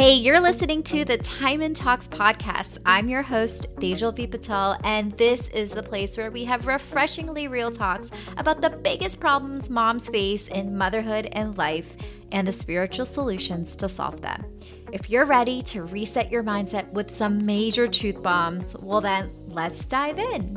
Hey, you're listening to the Time and Talks podcast. I'm your host, Tejal V Patel, and this is the place where we have refreshingly real talks about the biggest problems moms face in motherhood and life and the spiritual solutions to solve them. If you're ready to reset your mindset with some major truth bombs, well then, let's dive in.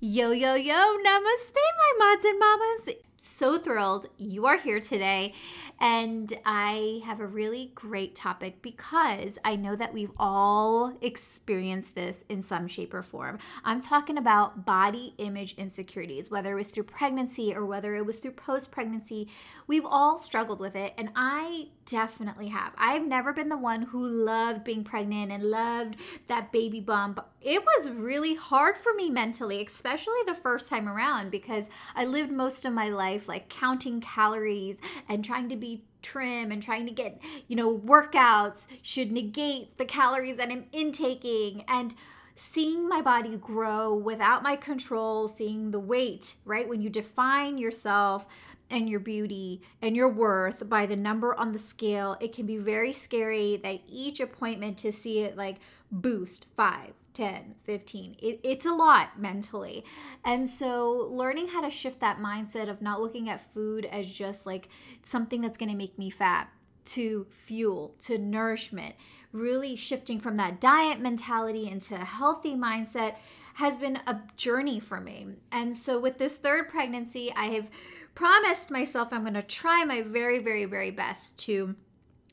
Yo, yo, yo, namaste, my mods and mamas. So thrilled you are here today. And I have a really great topic because I know that we've all experienced this in some shape or form. I'm talking about body image insecurities, whether it was through pregnancy or whether it was through post-pregnancy. We've all struggled with it, and I definitely have. I've never been the one who loved being pregnant and loved that baby bump. It was really hard for me mentally, especially the first time around, because I lived most of my life like counting calories and trying to be trim and trying to get, workouts should negate the calories that I'm intaking, and seeing my body grow without my control, seeing the weight, right? When you define yourself and your beauty and your worth by the number on the scale, it can be very scary that each appointment to see it like boost 5, 10, 15. It's a lot mentally. And so learning how to shift that mindset of not looking at food as just like something that's going to make me fat to fuel, to nourishment, really shifting from that diet mentality into a healthy mindset has been a journey for me. And so with this third pregnancy, I have promised myself I'm going to try my very, very, very best to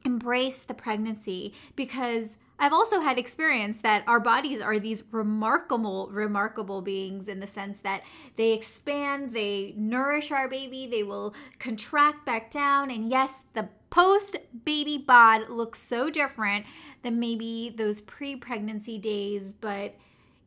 embrace the pregnancy, because I've also had experience that our bodies are these remarkable beings in the sense that they expand, they nourish our baby, they will contract back down. And yes, the post-baby bod looks so different than maybe those pre-pregnancy days, but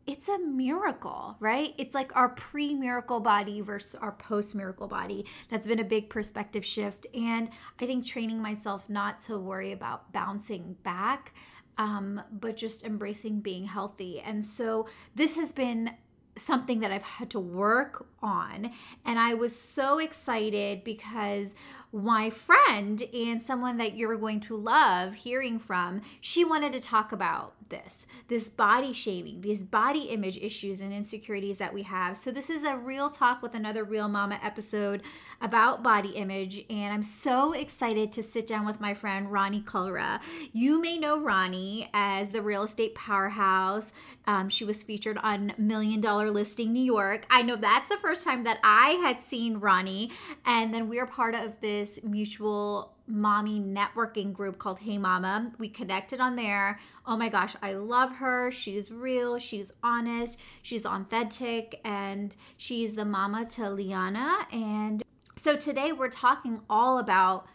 it's a miracle, right? It's like our pre-miracle body versus our post-miracle body. That's been a big perspective shift. And I think training myself not to worry about bouncing back, but just embracing being healthy. And so this has been something that I've had to work on. And I was so excited because my friend and someone that you're going to love hearing from, she wanted to talk about this body shaming, these body image issues and insecurities that we have. So this is a Real Talk with Another Real Mama episode about body image. And I'm so excited to sit down with my friend, Ronnie Kalra. You may know Ronnie as the real estate powerhouse. She was featured on Million Dollar Listing New York. I know that's the first time that I had seen Ronnie. And then we are part of this mutual mommy networking group called Hey Mama. We connected on there. Oh my gosh, I love her. She's real, she's honest, she's authentic, and she's the mama to Liana. And so today we're talking all about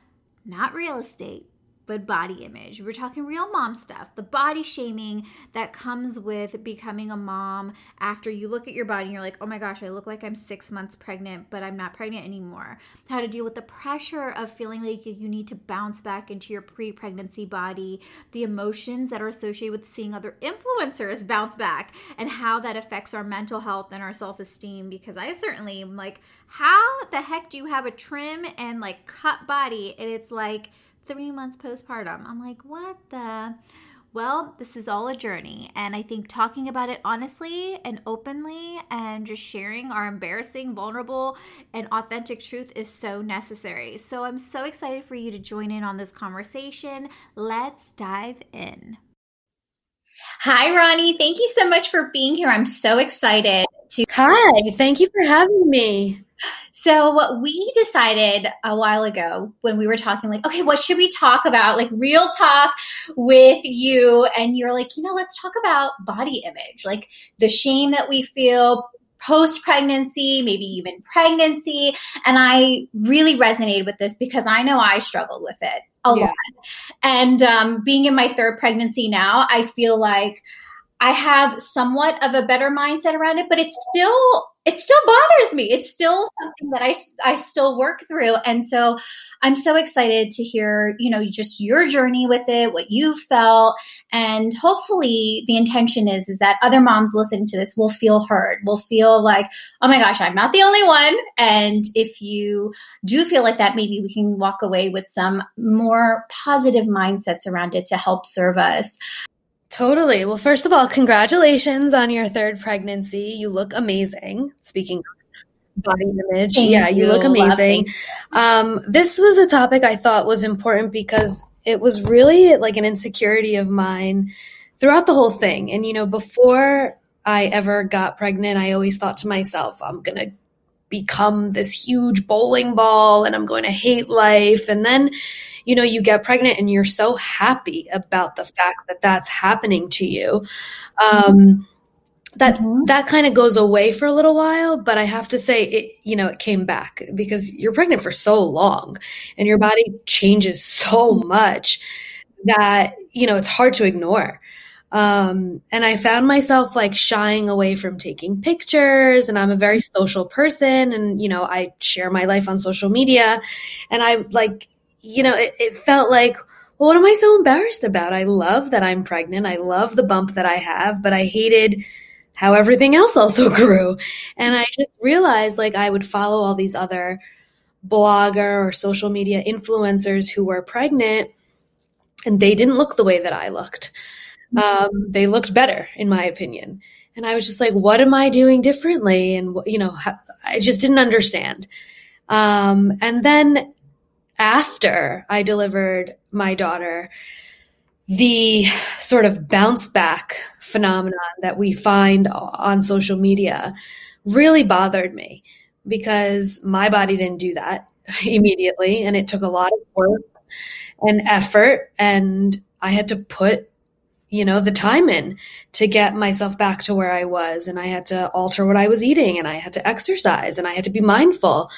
not real estate, but body image. We're talking real mom stuff, the body shaming that comes with becoming a mom after you look at your body and you're like, oh my gosh, I look like I'm 6 months pregnant, but I'm not pregnant anymore. How to deal with the pressure of feeling like you need to bounce back into your pre-pregnancy body, the emotions that are associated with seeing other influencers bounce back, and how that affects our mental health and our self-esteem. Because I certainly am like, how the heck do you have a trim and like cut body? And it's like, 3 months postpartum. I'm like, what the? Well, this is all a journey. And I think talking about it honestly and openly and just sharing our embarrassing, vulnerable, and authentic truth is so necessary. So I'm so excited for you to join in on this conversation. Let's dive in. Hi, Ronnie. Thank you so much for being here. I'm so excited to. Hi, thank you for having me. So we decided a while ago when we were talking, like, okay, what should we talk about? Like real talk with you. And you're like, let's talk about body image, like the shame that we feel post-pregnancy, maybe even pregnancy. And I really resonated with this because I know I struggled with it a lot. And being in my third pregnancy now, I feel like I have somewhat of a better mindset around it, but it still bothers me. It's still something that I still work through. And so I'm so excited to hear, you know, just your journey with it, what you felt. And hopefully the intention is that other moms listening to this will feel heard, will feel like, oh my gosh, I'm not the only one. And if you do feel like that, maybe we can walk away with some more positive mindsets around it to help serve us. Totally. Well, first of all, congratulations on your third pregnancy. You look amazing. Speaking of body image. You look amazing. This was a topic I thought was important because it was really like an insecurity of mine throughout the whole thing. And, you know, before I ever got pregnant, I always thought to myself, I'm going to become this huge bowling ball and I'm going to hate life. And then, you know, you get pregnant and you're so happy about the fact that that's happening to you. That kind of goes away for a little while, but I have to say it, you know, it came back because you're pregnant for so long and your body changes so much that, you know, it's hard to ignore. And I found myself like shying away from taking pictures, and I'm a very social person and, you know, I share my life on social media, and I like, you know, it felt like, well, what am I so embarrassed about? I love that I'm pregnant. I love the bump that I have, but I hated how everything else also grew. And I just realized like I would follow all these other blogger or social media influencers who were pregnant, and they didn't look the way that I looked. They looked better, in my opinion. And I was just like, what am I doing differently? And, you know, I just didn't understand. And then after I delivered my daughter, the sort of bounce back phenomenon that we find on social media really bothered me because my body didn't do that immediately. And it took a lot of work and effort. And I had to put, you know, the time in to get myself back to where I was. And I had to alter what I was eating, and I had to exercise, and I had to be mindful.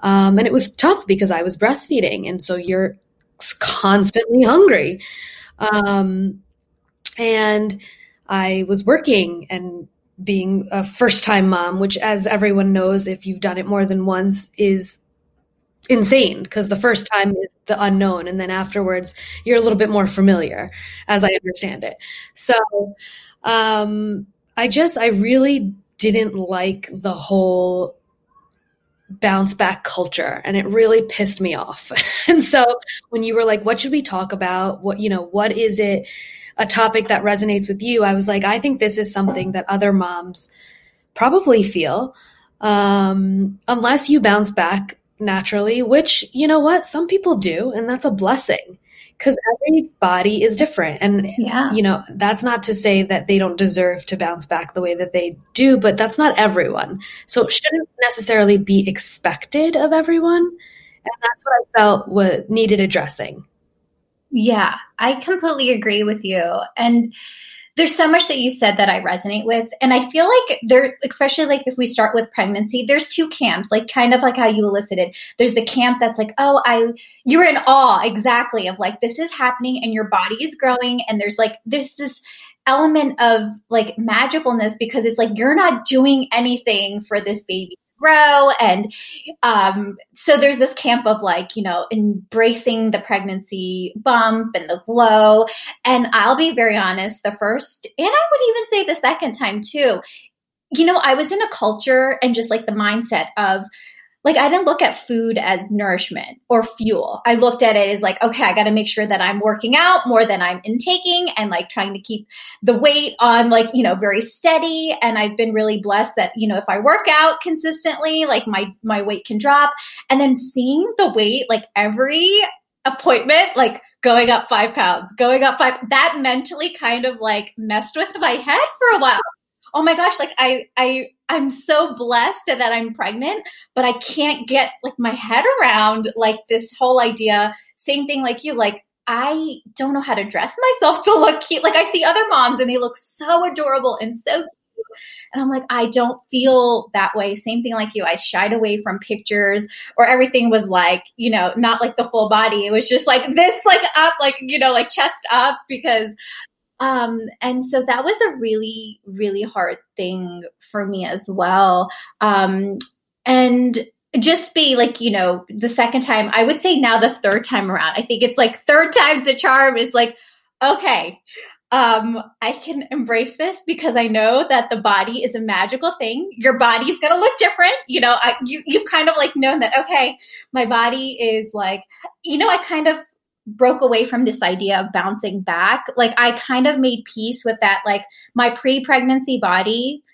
And it was tough because I was breastfeeding. And so you're constantly hungry. And I was working and being a first-time mom, which, as everyone knows, if you've done it more than once, is insane, because the first time is the unknown. And then afterwards, you're a little bit more familiar, as I understand it. So I really didn't like the whole bounce back culture, and it really pissed me off. And so when you were like, what should we talk about? What, you know, what is it, a topic that resonates with you? I was like, I think this is something that other moms probably feel, unless you bounce back naturally, which, you know what, some people do, and that's a blessing because everybody is different. And, you know, that's not to say that they don't deserve to bounce back the way that they do, but that's not everyone. So it shouldn't necessarily be expected of everyone. And that's what I felt was needed addressing. Yeah, I completely agree with you. And there's so much that you said that I resonate with. And I feel like there, especially like if we start with pregnancy, there's two camps, like kind of like how you elicited. There's the camp that's like, oh, you're in awe, exactly, of like, this is happening and your body is growing. And there's this element of like magicalness because it's like, you're not doing anything for this baby to grow. And so there's this camp of like, you know, embracing the pregnancy bump and the glow. And I'll be very honest, the first, and I would even say the second time too, you know, I was in a culture and just like the mindset of like, I didn't look at food as nourishment or fuel. I looked at it as like, okay, I got to make sure that I'm working out more than I'm intaking, and like trying to keep the weight on like, you know, very steady. And I've been really blessed that, you know, if I work out consistently, like my weight can drop. And then seeing the weight, like every appointment, like going up 5 pounds, that mentally kind of like messed with my head for a while. Oh my gosh, like I'm so blessed that I'm pregnant, but I can't get like my head around like this whole idea. Same thing like you, like I don't know how to dress myself to look cute. Like I see other moms and they look so adorable and so cute. And I'm like, I don't feel that way. Same thing like you. I shied away from pictures, or everything was like, you know, not like the full body. It was just like this, like up, like, you know, like chest up because And so that was a really, really hard thing for me as well. And just be like, you know, the second time, I would say now the third time around, I think it's like third time's the charm. It's like, okay, I can embrace this because I know that the body is a magical thing. Your body's going to look different. You know, you've kind of like known that, okay, my body is like, you know, I kind of broke away from this idea of bouncing back. Like I kind of made peace with that. Like my pre-pregnancy body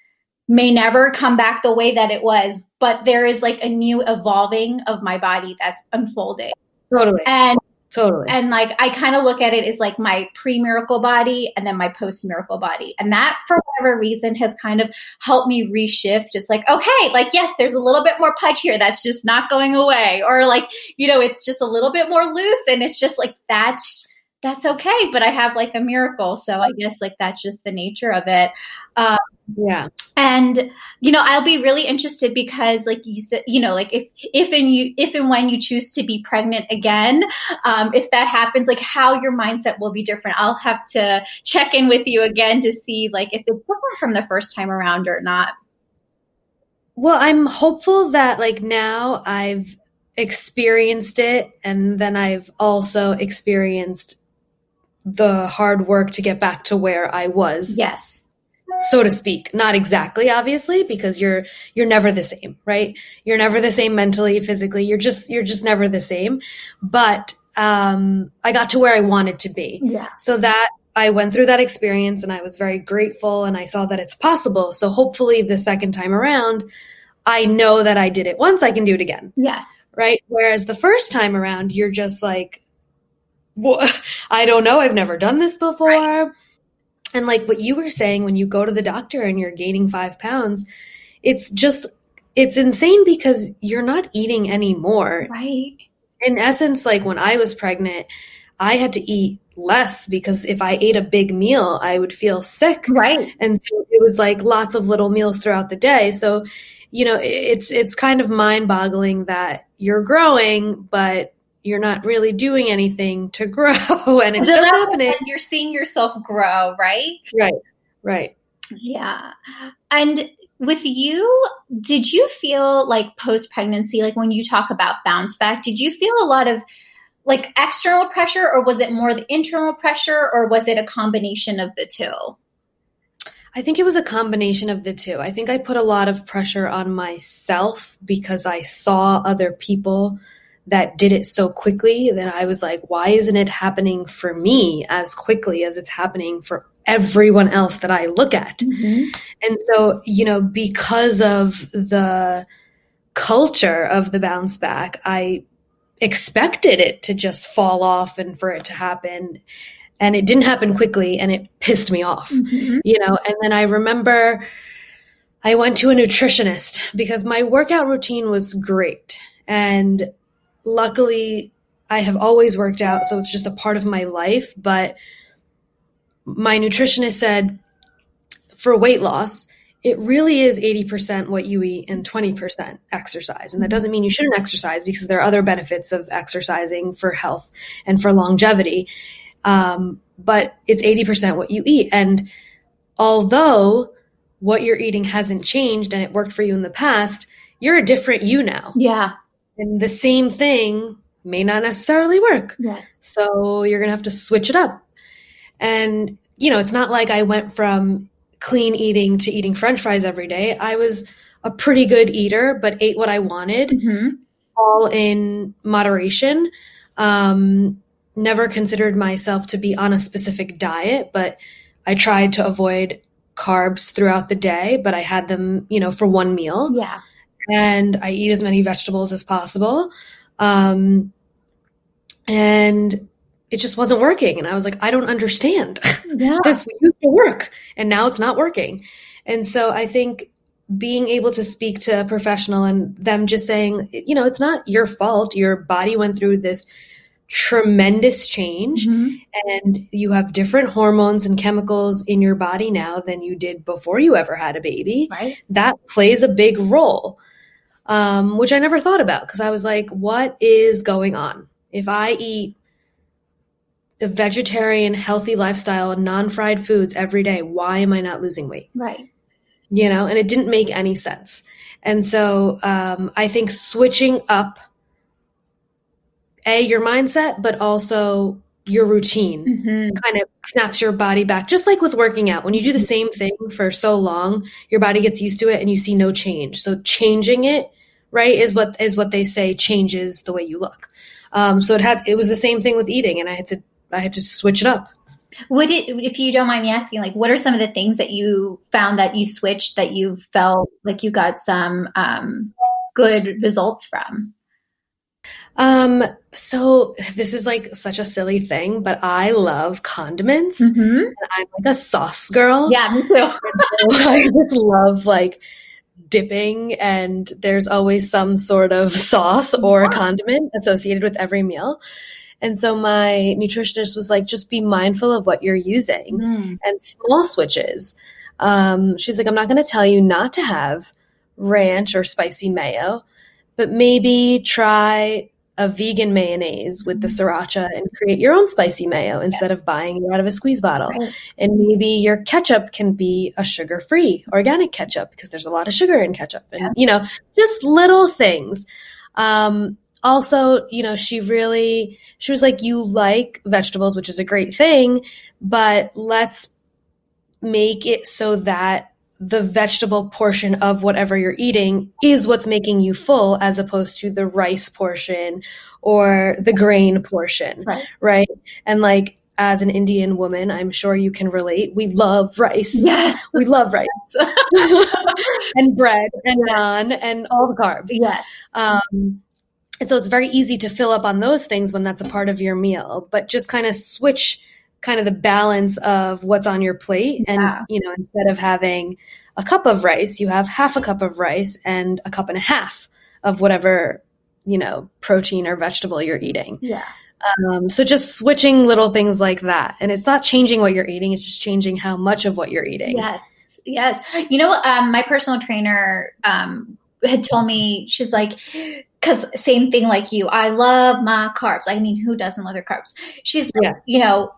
may never come back the way that it was, but there is like a new evolving of my body that's unfolding. Totally. Totally. And like, I kind of look at it as like my pre-miracle body and then my post-miracle body. And that for whatever reason has kind of helped me reshift. It's like, okay, like, yes, there's a little bit more pudge here. That's just not going away. Or like, you know, it's just a little bit more loose and it's just like, that's okay. But I have like a miracle. So I guess like, that's just the nature of it. Yeah. And, you know, I'll be really interested because like you said, you know, like if and when you choose to be pregnant again, if that happens, like how your mindset will be different. I'll have to check in with you again to see like if it's different from the first time around or not. Well, I'm hopeful that like now I've experienced it and then I've also experienced the hard work to get back to where I was. Yes. So to speak, not exactly, obviously, because you're never the same, right? You're never the same mentally, physically. You're just never the same. But I got to where I wanted to be. Yeah. So that I went through that experience and I was very grateful and I saw that it's possible. So hopefully the second time around, I know that I did it once, I can do it again. Yeah. Right. Whereas the first time around, you're just like, well, I don't know. I've never done this before. Right. And like what you were saying, when you go to the doctor and you're gaining 5 pounds, it's insane because you're not eating anymore. Right. In essence, like when I was pregnant, I had to eat less because if I ate a big meal, I would feel sick. Right. And so it was like lots of little meals throughout the day. So, you know, it's kind of mind boggling that you're growing, but you're not really doing anything to grow and it's just happening. And you're seeing yourself grow, right? Right, right. Yeah. And with you, did you feel like post-pregnancy, like when you talk about bounce back, did you feel a lot of like external pressure or was it more the internal pressure or was it a combination of the two? I think it was a combination of the two. I think I put a lot of pressure on myself because I saw other people that did it so quickly that I was like, why isn't it happening for me as quickly as it's happening for everyone else that I look at? Mm-hmm. And so, you know, because of the culture of the bounce back, I expected it to just fall off and for it to happen. And it didn't happen quickly and it pissed me off, mm-hmm. you know? And then I remember I went to a nutritionist because my workout routine was great. And luckily, I have always worked out, so it's just a part of my life. But my nutritionist said for weight loss, it really is 80% what you eat and 20% exercise. And that doesn't mean you shouldn't exercise because there are other benefits of exercising for health and for longevity. But it's 80% what you eat. And although what you're eating hasn't changed and it worked for you in the past, you're a different you now. Yeah. And the same thing may not necessarily work. Yeah. So you're going to have to switch it up. And, you know, it's not like I went from clean eating to eating French fries every day. I was a pretty good eater, but ate what I wanted, mm-hmm. all in moderation. Never considered myself to be on a specific diet, but I tried to avoid carbs throughout the day, but I had them, you know, for one meal. Yeah. And I eat as many vegetables as possible. And it just wasn't working. And I was like, I don't understand. Yeah. This used to work. And now it's not working. And so I think being able to speak to a professional and them just saying, you know, it's not your fault. Your body went through this tremendous change. Mm-hmm. And you have different hormones and chemicals in your body now than you did before you ever had a baby. Right. That plays a big role. Which I never thought about because I was like, what is going on? If I eat a vegetarian, healthy lifestyle and non-fried foods every day. Why am I not losing weight? Right. You know, and it didn't make any sense. And so I think switching up, A, your mindset, but also your routine kind of snaps your body back. Just like with working out, when you do the same thing for so long, your body gets used to it and you see no change. So changing it, right, is what they say changes the way you look. So it was the same thing with eating, and I had to switch it up. If you don't mind me asking, like, what are some of the things that you found that you switched that you felt like you got some good results from? So this is like such a silly thing, but I love condiments. Mm-hmm. And I'm like a sauce girl. Yeah, me too. So I just love like dipping, and there's always some sort of sauce or a condiment associated with every meal. And so my nutritionist was like, just be mindful of what you're using and small switches. She's like, I'm not going to tell you not to have ranch or spicy mayo, but maybe try a vegan mayonnaise with the sriracha and create your own spicy mayo instead of buying it out of a squeeze bottle. Right. And maybe your ketchup can be a sugar-free organic ketchup because there's a lot of sugar in ketchup and, you know, just little things. Also, you know, she was like, you like vegetables, which is a great thing, but let's make it so that the vegetable portion of whatever you're eating is what's making you full, as opposed to the rice portion or the grain portion, right? And like, as an Indian woman, I'm sure you can relate. We love rice. Yes. We love rice and bread and naan and all the carbs. Yes. And so it's very easy to fill up on those things when that's a part of your meal, but just kind of switch kind of the balance of what's on your plate. And, you know, instead of having a cup of rice, you have half a cup of rice and a cup and a half of whatever, you know, protein or vegetable you're eating. Yeah. So just switching little things like that. And it's not changing what you're eating. It's just changing how much of what you're eating. Yes. You know, my personal trainer, had told me, she's like, because same thing like you, I love my carbs. I mean, who doesn't love their carbs? She's like, you know,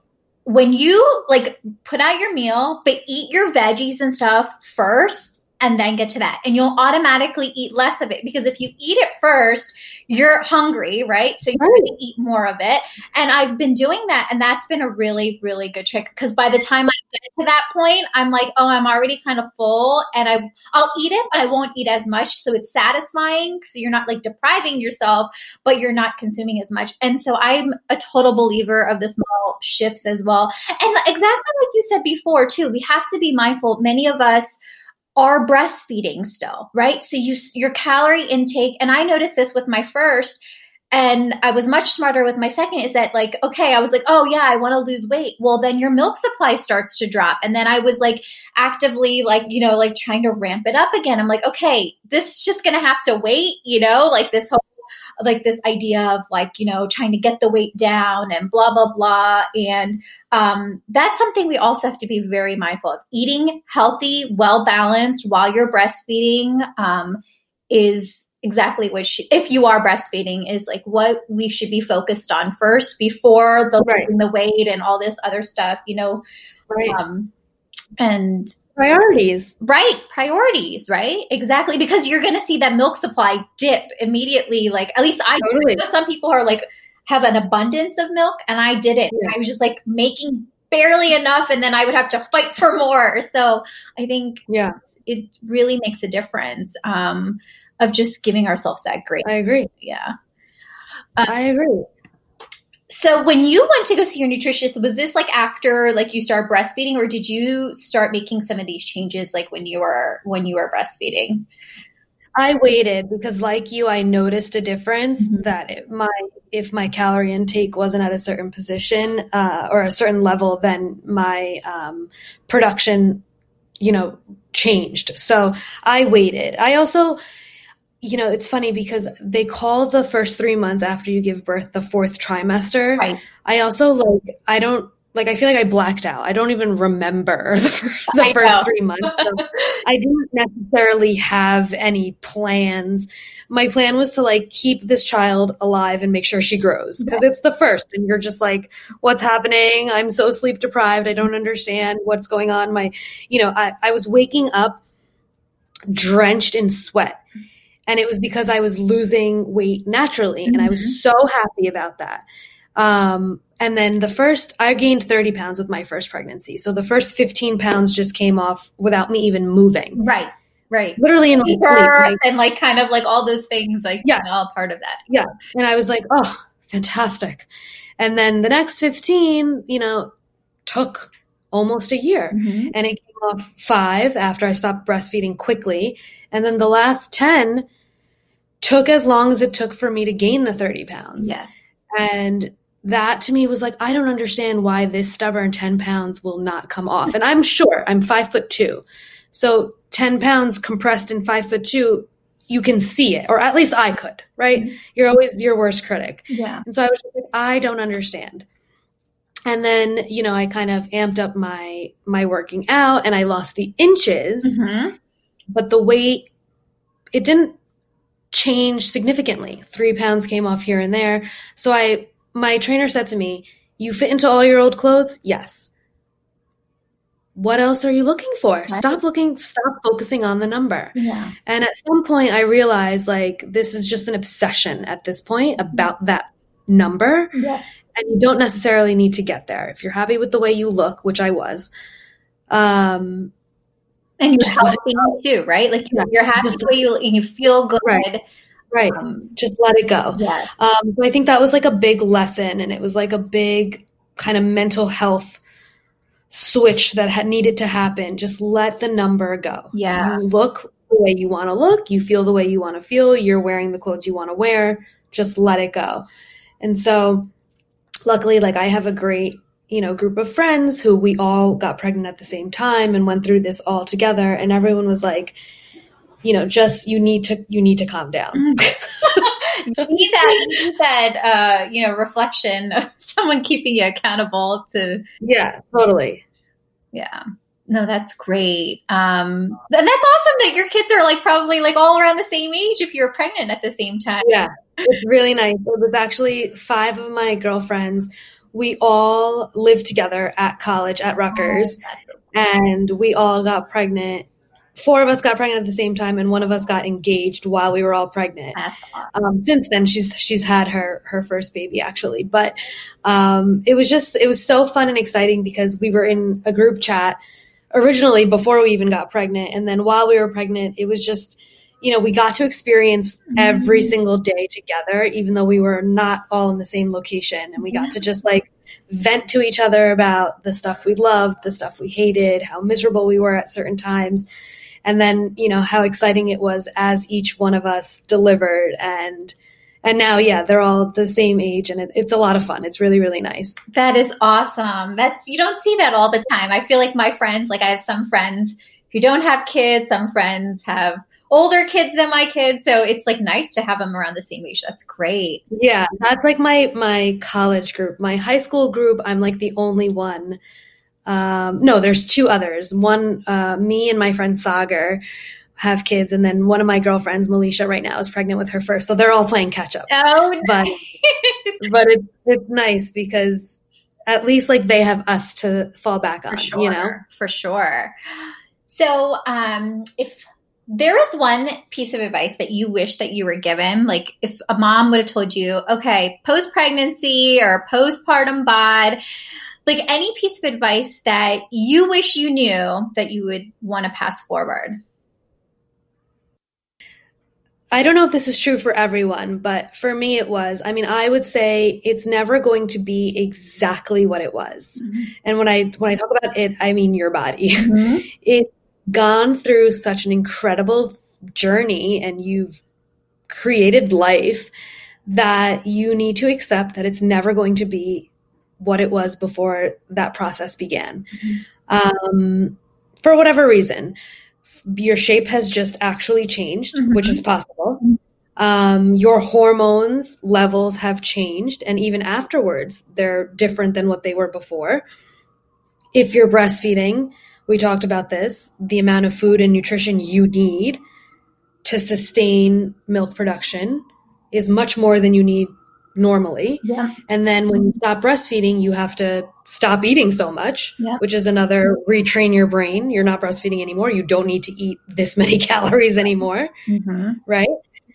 when you like put out your meal, but eat your veggies and stuff first and then get to that, and you'll automatically eat less of it, because if you eat it first, you're hungry, right? So you're going to eat more of it. And I've been doing that, and that's been a really, really good trick, because by the time I get to that point, I'm like, oh, I'm already kind of full, and I'll eat it, but I won't eat as much. So it's satisfying. So you're not like depriving yourself, but you're not consuming as much. And so I'm a total believer of the small shifts as well. And exactly like you said before too, we have to be mindful. Many of us are breastfeeding still, right? So your calorie intake, and I noticed this with my first, and I was much smarter with my second, is that like, okay, I was like, oh yeah, I want to lose weight. Well, then your milk supply starts to drop. And then I was like actively like, you know, like trying to ramp it up again. I'm like, okay, this is just going to have to wait, you know, like this whole, like this idea of like, you know, trying to get the weight down and blah, blah, blah. And that's something we also have to be very mindful of. Eating healthy, well-balanced while you're breastfeeding is exactly what, if you are breastfeeding, is like what we should be focused on first before the, the weight and all this other stuff, you know, and priorities. Right. Priorities. Right. Exactly. Because you're going to see that milk supply dip immediately. Like, at least I know some people are like, have an abundance of milk, and I didn't. Yeah. I was just like making barely enough, and then I would have to fight for more. So I think it really makes a difference of just giving ourselves that grace. I agree. Yeah. I agree. So when you went to go see your nutritionist, was this like after like you started breastfeeding, or did you start making some of these changes like when you were breastfeeding? I waited, because like you, I noticed a difference that if my calorie intake wasn't at a certain position or a certain level, then my production, you know, changed. So I waited. I also, you know, it's funny because they call the first 3 months after you give birth the fourth trimester. Right. I also like, I don't like, I feel like I blacked out. I don't even remember the first 3 months. So I didn't necessarily have any plans. My plan was to like keep this child alive and make sure she grows, because it's the first and you're just like, what's happening? I'm so sleep deprived. I don't understand what's going on. I was waking up drenched in sweat, and it was because I was losing weight naturally. Mm-hmm. And I was so happy about that. And then I gained 30 pounds with my first pregnancy. So the first 15 pounds just came off without me even moving. Right. Literally in my sleep. And like kind of like all those things, like, yeah, you know, all part of that. Yeah. And I was like, oh, fantastic. And then the next 15, you know, took almost a year. Mm-hmm. And it came off 5 after I stopped breastfeeding quickly. And then the last 10 took as long as it took for me to gain the 30 pounds. Yeah. And that to me was like, I don't understand why this stubborn 10 pounds will not come off. And I'm sure I'm 5'2". So 10 pounds compressed in 5'2", you can see it, or at least I could, right? Mm-hmm. You're always your worst critic. Yeah. And so I was just like, I don't understand. And then, you know, I kind of amped up my working out and I lost the inches, mm-hmm. but the weight, it didn't change significantly. 3 pounds came off here and there. So my trainer said to me, you fit into all your old clothes? Yes. What else are you looking for? Right. Stop focusing on the number. Yeah. And at some point I realized like, this is just an obsession at this point about that number. Yeah. And you don't necessarily need to get there. If you're happy with the way you look, which I was, and you're healthy too, right? Like you're happy with the way you, and you feel good. Right. Just let it go. Yeah. So I think that was like a big lesson, and it was like a big kind of mental health switch that needed to happen. Just let the number go. Yeah. You look the way you want to look. You feel the way you want to feel. You're wearing the clothes you want to wear. Just let it go. And so luckily, like I have a great, you know, group of friends who we all got pregnant at the same time and went through this all together. And everyone was like, you know, just, you need to calm down. you need that, you know, reflection of someone keeping you accountable to. Yeah, totally. Yeah. No, that's great. And that's awesome that your kids are like probably like all around the same age if you were pregnant at the same time. Yeah. It's really nice. It was actually 5 of my girlfriends. We all lived together at college at Rutgers, and we all got pregnant. 4 of us got pregnant at the same time, and one of us got engaged while we were all pregnant. Since then, she's had her first baby, actually. But it was so fun and exciting because we were in a group chat originally before we even got pregnant. And then while we were pregnant, it was just, you know, we got to experience every single day together, even though we were not all in the same location. And we got to just like vent to each other about the stuff we loved, the stuff we hated, how miserable we were at certain times. And then, you know, how exciting it was as each one of us delivered. And now, yeah, they're all the same age, and it's a lot of fun. It's really, really nice. That is awesome. You don't see that all the time. I feel like my friends, like I have some friends who don't have kids. Some friends have older kids than my kids. So it's like nice to have them around the same age. That's great. Yeah. That's like my college group, my high school group. I'm like the only one. No, there's 2 others. One, me and my friend Sagar have kids. And then one of my girlfriends, Malisha, right now is pregnant with her first. So they're all playing catch up. Oh, but, but it's nice because at least like they have us to fall back on, you know? For sure. So, if there is one piece of advice that you wish that you were given, like if a mom would have told you, okay, post-pregnancy or postpartum bod, like any piece of advice that you wish you knew that you would want to pass forward. I don't know if this is true for everyone, but for me it was. I mean, I would say it's never going to be exactly what it was. Mm-hmm. And when I talk about it, I mean your body. Mm-hmm. It's gone through such an incredible journey, and you've created life that you need to accept that it's never going to be what it was before that process began. Mm-hmm. For whatever reason, your shape has just actually changed, mm-hmm. which is possible. your hormones levels have changed. And even afterwards, they're different than what they were before. If you're breastfeeding, we talked about this, the amount of food and nutrition you need to sustain milk production is much more than you need normally. Yeah. And then when you stop breastfeeding, you have to stop eating so much, yeah, which is another retrain your brain. You're not breastfeeding anymore. You don't need to eat this many calories anymore. Mm-hmm. Right?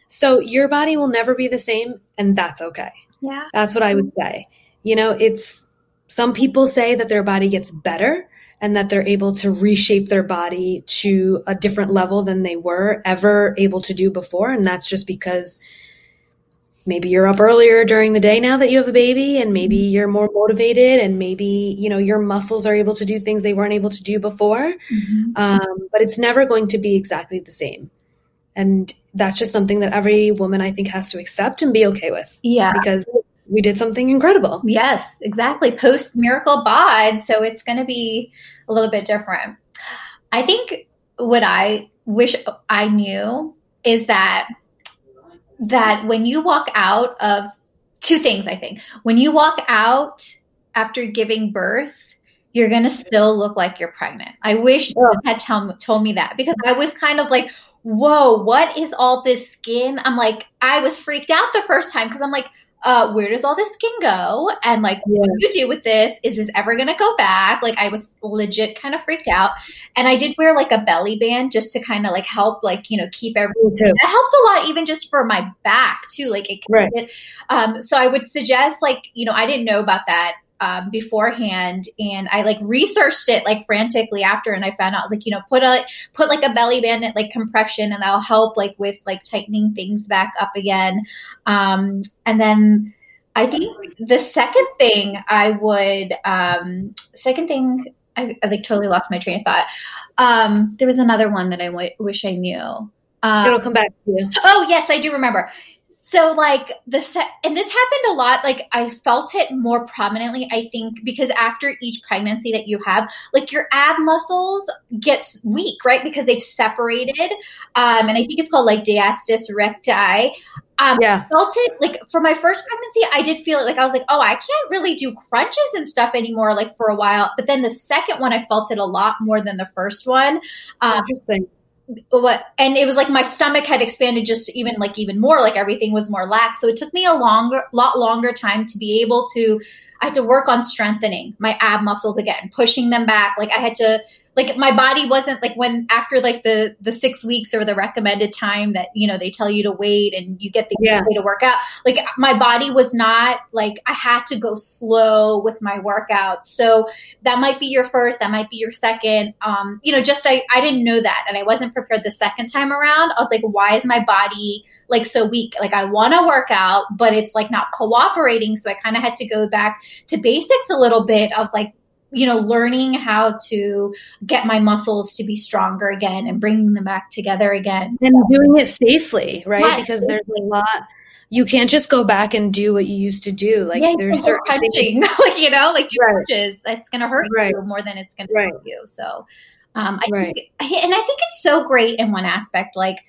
So your body will never be the same, and that's okay. Yeah. That's what I would say. You know, it's some people say that their body gets better and that they're able to reshape their body to a different level than they were ever able to do before. And that's just because maybe you're up earlier during the day now that you have a baby, and maybe you're more motivated, and maybe, you know, your muscles are able to do things they weren't able to do before. Mm-hmm. But it's never going to be exactly the same. And that's just something that every woman, I think, has to accept and be okay with. Yeah. Because we did something incredible. Yes, exactly. Post miracle bod. So it's going to be a little bit different. I think what I wish I knew is that when you walk out of two things, I think, when you walk out after giving birth, you're going to still look like you're pregnant. I wish someone had told me that, because I was kind of like, whoa, what is all this skin? I'm like, I was freaked out the first time, because I'm like, where does all this skin go? And like, yeah, what do you do with this? Is this ever going to go back? Like, I was legit kind of freaked out. And I did wear like a belly band just to kind of like help, like, you know, keep everything. That helps a lot, even just for my back too. Like it, right. So I would suggest, like, you know, I didn't know about that beforehand, and I like researched it like frantically after, and I found out, like, you know, put like a belly band at like compression, and that'll help like with like tightening things back up again. And then I think the second thing I like totally lost my train of thought. There was another one that I wish I knew. It'll come back to you. Oh yes, I do remember. So like and this happened a lot, like I felt it more prominently, I think, because after each pregnancy that you have, like your ab muscles gets weak, right? Because they've separated. And I think it's called like diastase recti. Yeah. I felt it like for my first pregnancy, I did feel it. Like I was like, oh, I can't really do crunches and stuff anymore, like for a while. But then the second one, I felt it a lot more than the first one. Interesting. And it was like my stomach had expanded just even more, like everything was more lax. So it took me a lot longer time to be able to, I had to work on strengthening my ab muscles again, pushing them back. Like I had to, like my body wasn't like when, after like the 6 weeks or the recommended time that, you know, they tell you to wait and you get the way to work out. Like my body was not like, I had to go slow with my workouts. So that might be your first, that might be your second. You know, just, I didn't know that. And I wasn't prepared the second time around. I was like, why is my body like so weak? Like I want to work out, but it's like not cooperating. So I kind of had to go back to basics a little bit of like, you know, learning how to get my muscles to be stronger again and bringing them back together again. And doing it safely, right? Yes. Because there's a lot, you can't just go back and do what you used to do. Like there's certain punching, like, you know, like punches, that's going to hurt you more than it's going to hurt you. So I think it's so great in one aspect, like,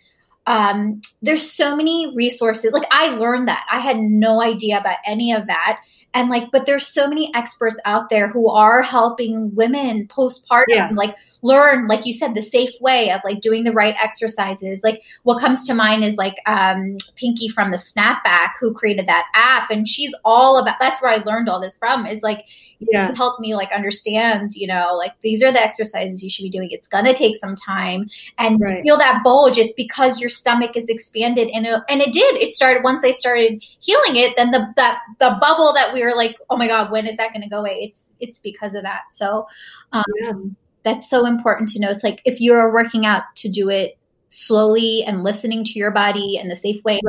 there's so many resources. Like I learned that. I had no idea about any of that. And like, but there's so many experts out there who are helping women postpartum, like learn, like you said, the safe way of like doing the right exercises. Like what comes to mind is like Pinky from the Snapback, who created that app. And she's all about, that's where I learned all this from, is like, you helped me like understand, you know, like these are the exercises you should be doing. It's going to take some time, and feel that bulge. It's because your stomach is expanded. And it did, it started, once I started healing it, then the bubble that we were like, oh my God, when is that going to go away? It's because of that. So that's so important to know. It's like, if you're working out, to do it slowly and listening to your body and the safe way,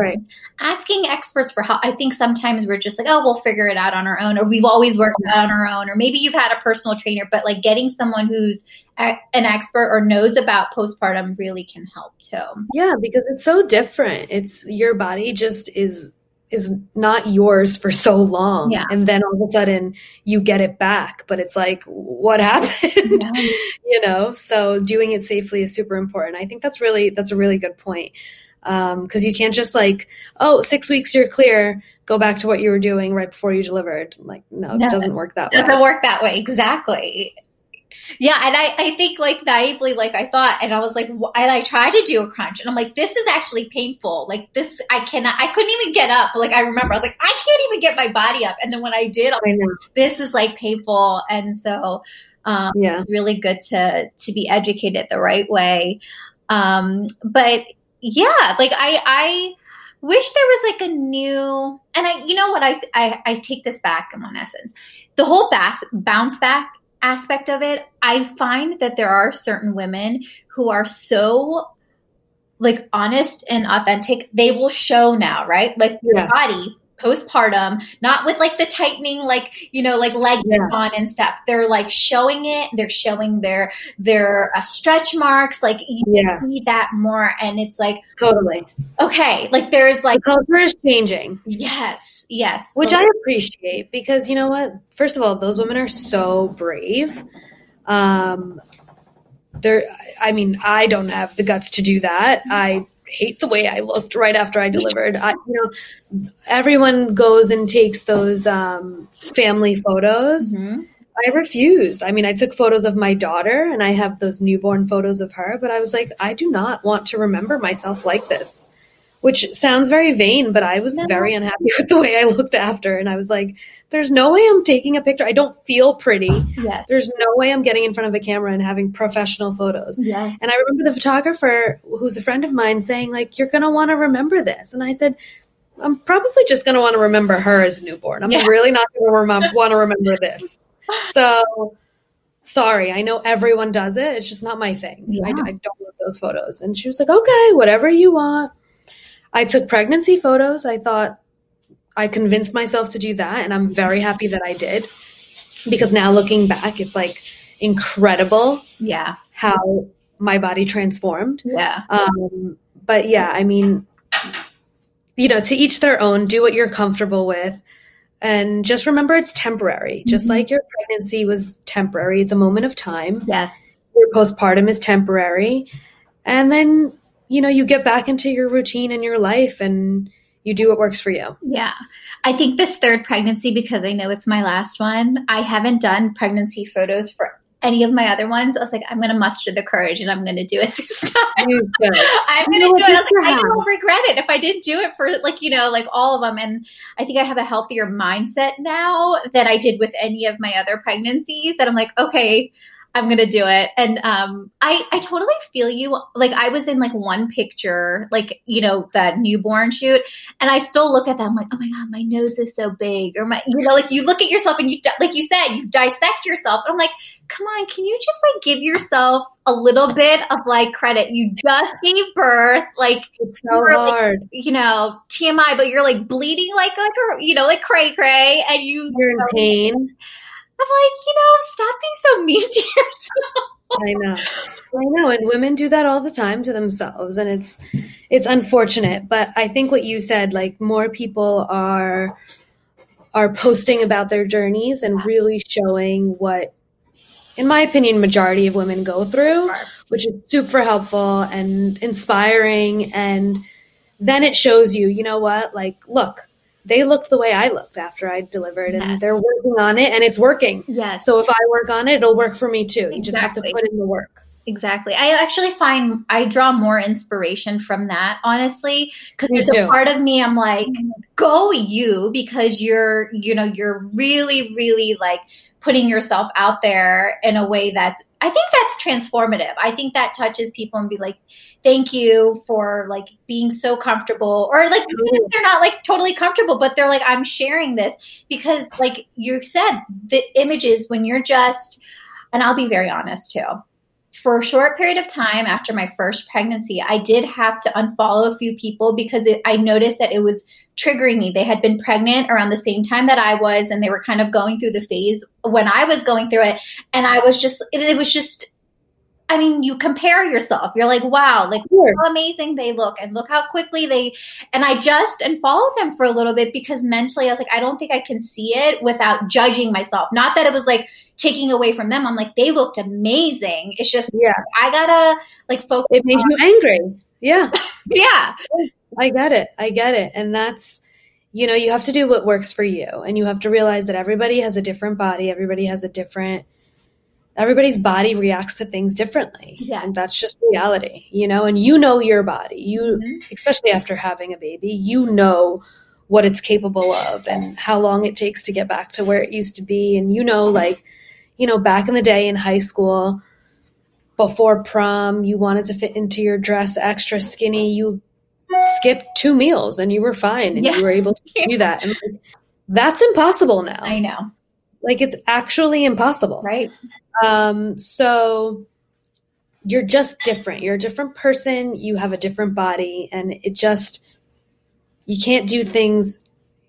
asking experts for help. I think sometimes we're just like, oh, we'll figure it out on our own, or we've always worked out on our own, or maybe you've had a personal trainer, but like getting someone who's an expert or knows about postpartum really can help too. Yeah, because it's so different. It's your body just is not yours for so long. Yeah. And then all of a sudden you get it back, but it's like, what happened? Yeah. You know, so doing it safely is super important. I think that's a really good point. Because you can't just like, oh, 6 weeks, you're clear. Go back to what you were doing right before you delivered. Like, no, it doesn't work that way. It doesn't work that way. Exactly. Yeah. And I think like naively, like I thought, and I was like, and I tried to do a crunch and I'm like, this is actually painful. Like this, I couldn't even get up. Like, I remember I was like, I can't even get my body up. And then when I did, I'm like, this is like painful. And so, it's really good to be educated the right way. But yeah, like I wish there was like a new, and I, you know what, I take this back in one essence, the whole bounce back aspect of it. I find that there are certain women who are so like honest and authentic. They will show now, right? Like your body postpartum, not with like the tightening, like, you know, like leg on and stuff. They're like showing it. They're showing their stretch marks. Like you need that more. And it's like, totally. Okay. Like there's like, the culture is changing. Yes. Yes. Which I appreciate because you know what? First of all, those women are so brave. I don't have the guts to do that. Mm-hmm. I hate the way I looked right after I delivered. Everyone goes and takes those family photos. Mm-hmm. I refused. I mean, I took photos of my daughter and I have those newborn photos of her, but I was like, I do not want to remember myself like this, which sounds very vain, but I was very unhappy with the way I looked after. And I was like, there's no way I'm taking a picture. I don't feel pretty. Yes. There's no way I'm getting in front of a camera and having professional photos. Yes. And I remember the photographer who's a friend of mine saying like, you're going to want to remember this. And I said, I'm probably just going to want to remember her as a newborn. I'm really not going to want to remember this. So sorry. I know everyone does it. It's just not my thing. Yeah. I don't love those photos. And she was like, okay, whatever you want. I took pregnancy photos. I thought I convinced myself to do that. And I'm very happy that I did because now looking back, it's like incredible how my body transformed. Yeah. But yeah, I mean, you know, to each their own, do what you're comfortable with. And just remember it's temporary. Mm-hmm. Just like your pregnancy was temporary. It's a moment of time. Yeah. Your postpartum is temporary. And then, you know, you get back into your routine and your life and you do what works for you. Yeah. I think this third pregnancy, because I know it's my last one, I haven't done pregnancy photos for any of my other ones. I was like, I'm going to muster the courage and I'm going to do it this time. I'm going to do it. I was like, I don't regret it if I didn't do it for like, you know, like all of them. And I think I have a healthier mindset now than I did with any of my other pregnancies that I'm like, okay, I'm going to do it. And, I totally feel you. Like I was in like one picture, like, you know, that newborn shoot. And I still look at that. I'm like, oh my God, my nose is so big. Or my, you know, like you look at yourself and you, like you said, you dissect yourself. And I'm like, come on, can you just like give yourself a little bit of like credit? You just gave birth. Like it's so hard, like, you know, TMI, but you're like bleeding, like, you know, like cray cray and you're in pain. I'm like, you know, stop being so mean to yourself. I know. And women do that all the time to themselves. And it's unfortunate. But I think what you said, like more people are posting about their journeys and really showing what, in my opinion, majority of women go through, which is super helpful and inspiring. And then it shows you, you know what, like, look, they looked the way I looked after I delivered and they're working on it and it's working. Yes. So if I work on it, it'll work for me too. You just have to put in the work. Exactly. I actually find I draw more inspiration from that, honestly, because there's a part of me I'm like, go you, because you're, you know, you're really, really like putting yourself out there in a way that's, I think that's transformative. I think that touches people and be like, thank you for like being so comfortable or like even if they're not like totally comfortable, but they're like, I'm sharing this because like you said, the images when you're just, and I'll be very honest too, for a short period of time after my first pregnancy, I did have to unfollow a few people because I noticed that it was triggering me. They had been pregnant around the same time that I was, and they were kind of going through the phase when I was going through it. And I was just, it was just, I mean, you compare yourself. You're like, wow, like how amazing they look and look how quickly they, and I just unfollowed them for a little bit because mentally I was like, I don't think I can see it without judging myself. Not that it was like taking away from them. I'm like, they looked amazing. It's just, I gotta like focus. It made you angry. Yeah. Yeah. I get it. And that's, you know, you have to do what works for you, and you have to realize that everybody has a different body. Everybody's body reacts to things differently. Yeah. And that's just reality, you know, and you know your body, especially after having a baby, you know what it's capable of and how long it takes to get back to where it used to be. And, you know, like, you know, back in the day in high school, before prom, you wanted to fit into your dress extra skinny. You skipped 2 meals and you were fine, and you were able to do that. And that's impossible now. I know. Like, it's actually impossible. Right. So you're just different. You're a different person. You have a different body, and it just, you can't do things,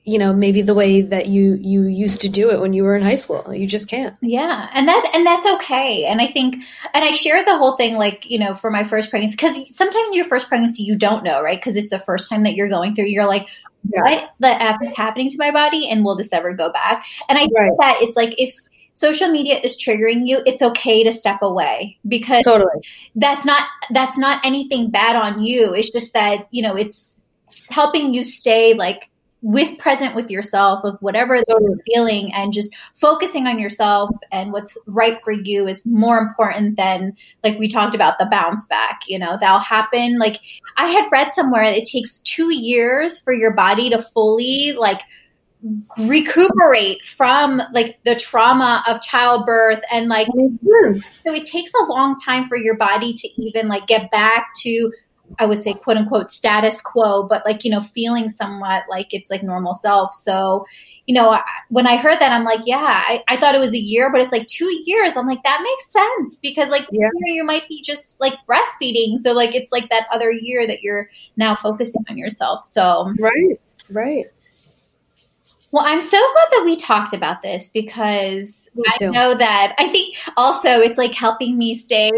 you know, maybe the way that you used to do it when you were in high school. You just can't. Yeah. And that's okay. And I think, and I share the whole thing, like, you know, for my first pregnancy, because sometimes your first pregnancy, you don't know, right? Because it's the first time that you're going through, you're like, what the F is happening to my body, and will this ever go back? And I think that it's like, if social media is triggering you, it's okay to step away, because that's not anything bad on you. It's just that, you know, it's helping you stay like, present with yourself of whatever you're feeling, and just focusing on yourself and what's right for you is more important than, like we talked about, the bounce back, you know, that'll happen. Like, I had read somewhere it takes 2 years for your body to fully like recuperate from like the trauma of childbirth, and like, so it takes a long time for your body to even like get back to, I would say, quote unquote, status quo, but like, you know, feeling somewhat like it's like normal self. So, you know, when I heard that, I'm like, yeah, I thought it was a year, but it's like 2 years. I'm like, that makes sense, because like, you might be just like breastfeeding. So like, it's like that other year that you're now focusing on yourself. So, right. Well, I'm so glad that we talked about this, because I know that I think also it's like helping me stay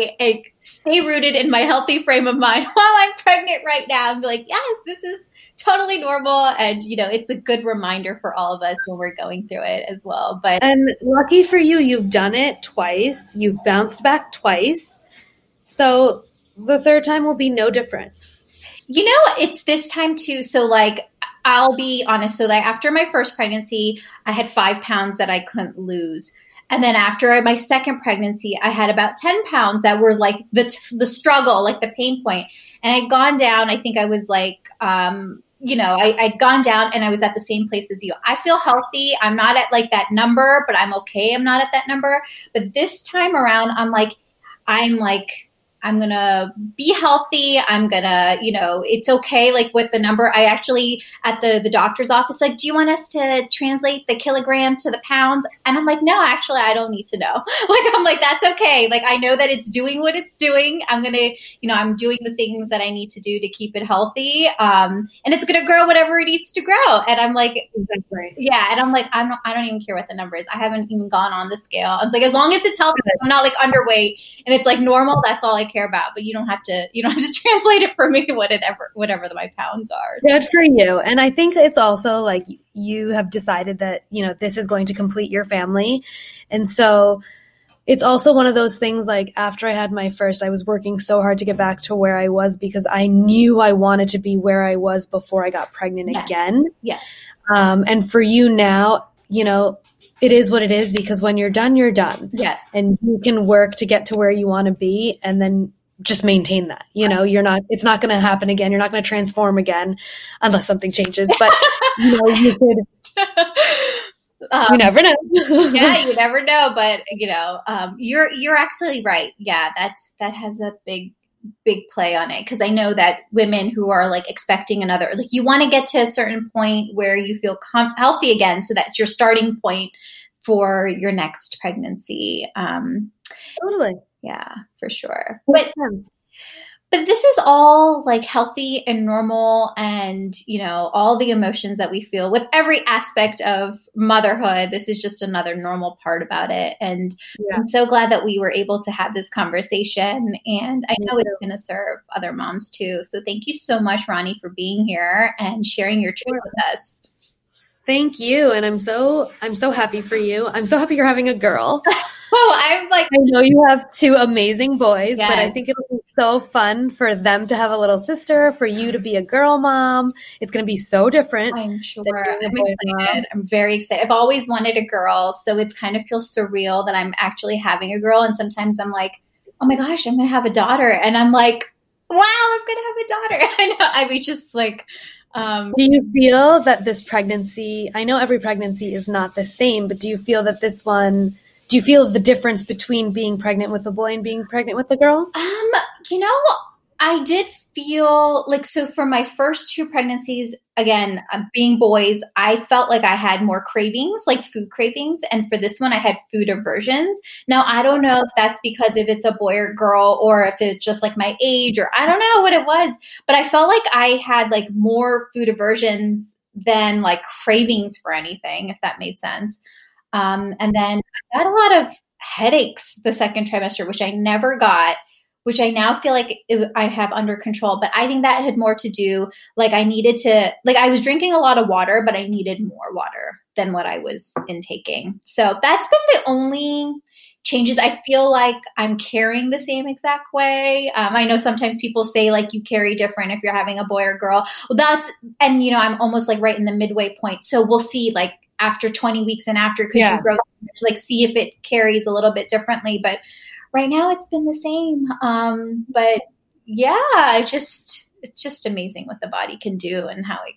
rooted in my healthy frame of mind while I'm pregnant right now. I'm like, yes, this is totally normal. And, you know, it's a good reminder for all of us when we're going through it as well. And lucky for you, you've done it twice. You've bounced back twice. So the third time will be no different. You know, it's this time too. So like, I'll be honest. So like, after my first pregnancy, I had 5 pounds that I couldn't lose. And then after my second pregnancy, I had about 10 pounds that were like the struggle, like the pain point. And I'd gone down. I think I was like, you know, I'd gone down and I was at the same place as you. I feel healthy. I'm not at like that number, but I'm okay. I'm not at that number. But this time around, I'm like, I'm going to be healthy. I'm going to, you know, it's okay. Like with the number, I actually at the doctor's office, like, do you want us to translate the kilograms to the pounds? And I'm like, no, actually, I don't need to know. Like, I'm like, that's okay. Like, I know that it's doing what it's doing. I'm going to, you know, I'm doing the things that I need to do to keep it healthy. And it's going to grow whatever it needs to grow. And I'm like, yeah. And I'm like, I don't even care what the number is. I haven't even gone on the scale. I was like, as long as it's healthy, I'm not like underweight and it's like normal. That's all I care about, but you don't have to translate it for me, whatever my pounds are. Good for you. And I think it's also like you have decided that, you know, this is going to complete your family. And so it's also one of those things, like after I had my first, I was working so hard to get back to where I was because I knew I wanted to be where I was before I got pregnant again. Yeah. And for you now, you know, it is what it is, because when you're done, you're done. Yes. And you can work to get to where you want to be and then just maintain that. You know, it's not going to happen again. You're not going to transform again unless something changes. But, you know, you could. You never know. Yeah, you never know. But, you know, you're actually right. Yeah, that has a big play on it, because I know that women who are like expecting another, like you want to get to a certain point where you feel healthy again, so that's your starting point for your next pregnancy. Totally. Yeah, for sure. But this is all like healthy and normal, and you know, all the emotions that we feel with every aspect of motherhood. This is just another normal part about it. And I'm so glad that we were able to have this conversation, and I know it's going to serve other moms too. So thank you so much, Ronnie, for being here and sharing your truth with us. Thank you. And I'm so happy for you. I'm so happy you're having a girl. Oh, I know you have two amazing boys, but I think it'll be so fun for them to have a little sister, for you to be a girl mom. It's going to be so different. I'm sure. I'm excited. I'm very excited. I've always wanted a girl, so it's kind of feels surreal that I'm actually having a girl. And sometimes I'm like, oh my gosh, I'm going to have a daughter. And I'm like, wow, I'm going to have a daughter. I know. I mean, just like... do you feel that this pregnancy, I know every pregnancy is not the same, but do you feel that this one, do you feel the difference between being pregnant with a boy and being pregnant with a girl? You know, I did feel like, so for my first two pregnancies, again, being boys, I felt like I had more cravings, like food cravings. And for this one, I had food aversions. Now, I don't know if that's because if it's a boy or girl, or if it's just like my age, or I don't know what it was, but I felt like I had like more food aversions than like cravings for anything, if that made sense. And then I got a lot of headaches the second trimester, which I never got, which I now feel like I have under control. But I think that had more to do, like I needed to, like I was drinking a lot of water, but I needed more water than what I was intaking. So that's been the only changes. I feel like I'm carrying the same exact way. I know sometimes people say like you carry different if you're having a boy or girl. Well, that's, and you know, I'm almost like right in the midway point. So we'll see like after 20 weeks and after, because you grow, like see if it carries a little bit differently. But right now it's been the same. But yeah, it's just amazing what the body can do and how it,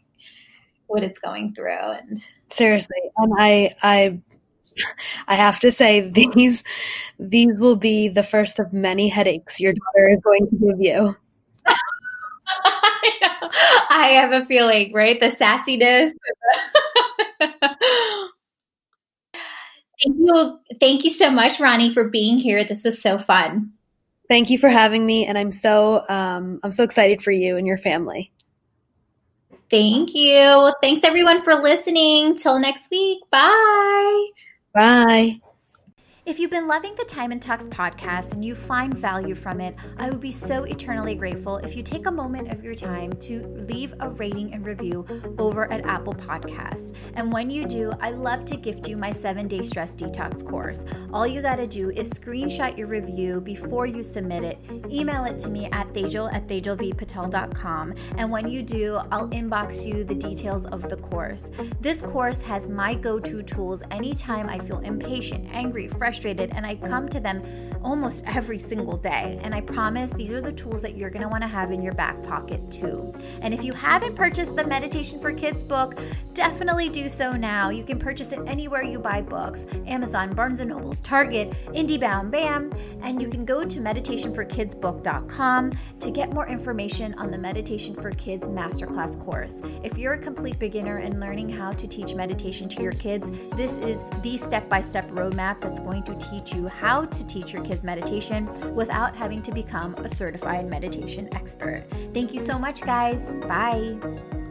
what it's going through. And seriously. And I have to say these will be the first of many headaches your daughter is going to give you. I have a feeling, right? The sassiness. Thank you so much, Ronnie, for being here. This was so fun. Thank you for having me, and I'm so excited for you and your family. Thank you. Well, thanks everyone for listening. Till next week. Bye. Bye. If you've been loving the Time and Talks podcast and you find value from it, I would be so eternally grateful if you take a moment of your time to leave a rating and review over at Apple Podcasts. And when you do, I love to gift you my 7-day stress detox course. All you got to do is screenshot your review before you submit it, email it to me at tejal@tejalvpatel.com. And when you do, I'll inbox you the details of the course. This course has my go-to tools anytime I feel impatient, angry, frustrated, and I come to them almost every single day. And I promise these are the tools that you're going to want to have in your back pocket too. And if you haven't purchased the Meditation for Kids book, definitely do so now. You can purchase it anywhere you buy books, Amazon, Barnes & Noble's, Target, IndieBound, BAM, and you can go to meditationforkidsbook.com to get more information on the Meditation for Kids Masterclass course. If you're a complete beginner in learning how to teach meditation to your kids, this is the step-by-step roadmap that's going to teach you how to teach your kids meditation without having to become a certified meditation expert. Thank you so much, guys. Bye.